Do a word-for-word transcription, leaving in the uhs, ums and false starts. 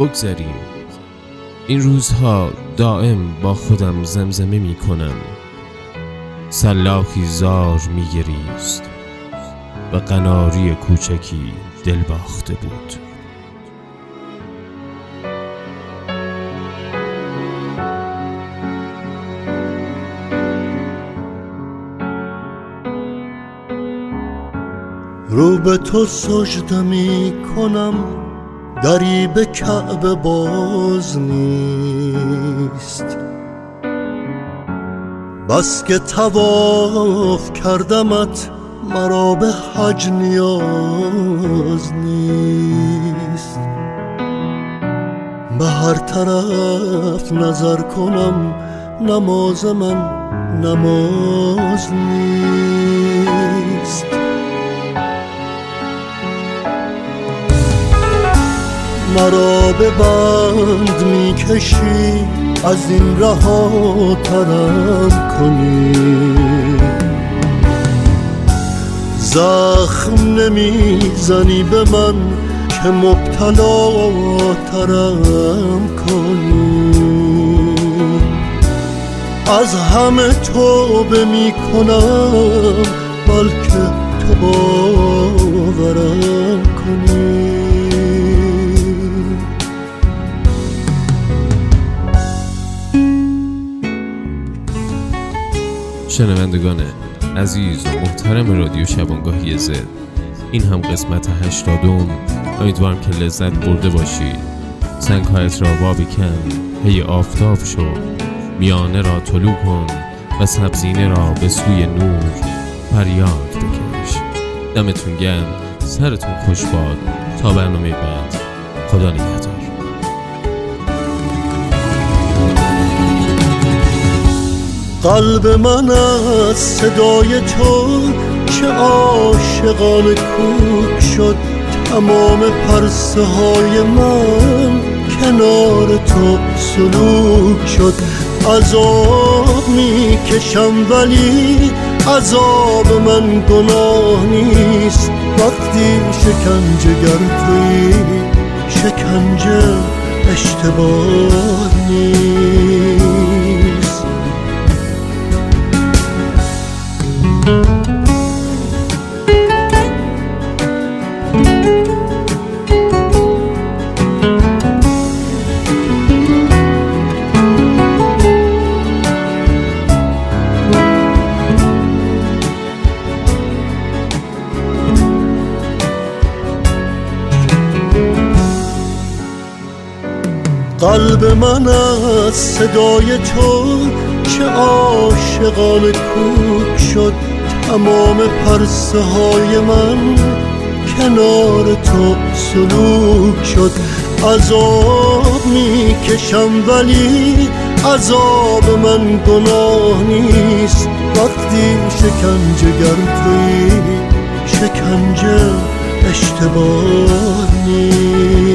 بگذریم. این روزها دائم با خودم زمزمه می کنم. سلاخی زار می گریست و قناری کوچکی دل باخته بود. رو به تو سجده می کنم، دری به کعبه باز نیست. بس که طواف کردمت، مرا به حج نیاز نیست. به هر طرف نظر کنم، نماز من نماز نیست. مرا به بند می کشی، از این رها ترم کنی. زخم نمی زنی به من که مبتلا ترم کنی. از همه توبه می کنم، بلکه تو باورم کنی. شنوندگان عزیز و محترم رادیو شبانگاهی زد، این هم قسمت هشتادم. امیدوارم که لذت برده باشید. سنگ‌هایت را وا بکن، هی آفتاب شو، میانه را طلوع کن و سبزینه را به سوی نور فریاد بکش. دمتون گرم، سرتون خوش باد. تا برنامه بعد، خدا نگهدار. قلب من از صدای تو چه عاشقان کوک شد. تمام پرسه های من کنار تو سلوک شد. عذاب می کشم ولی عذاب من گناه نیست. وقتی شکنجه گر تویی، شکنجه اشتباه نیست. قلب من از صدای تو چه عاشقان کوک شد. تمام پرسه های من کنار تو سلوک شد. عذاب می کشم ولی عذاب من گناه نیست. وقتی شکنجه گر تویی، شکنجه اشتباه نیست.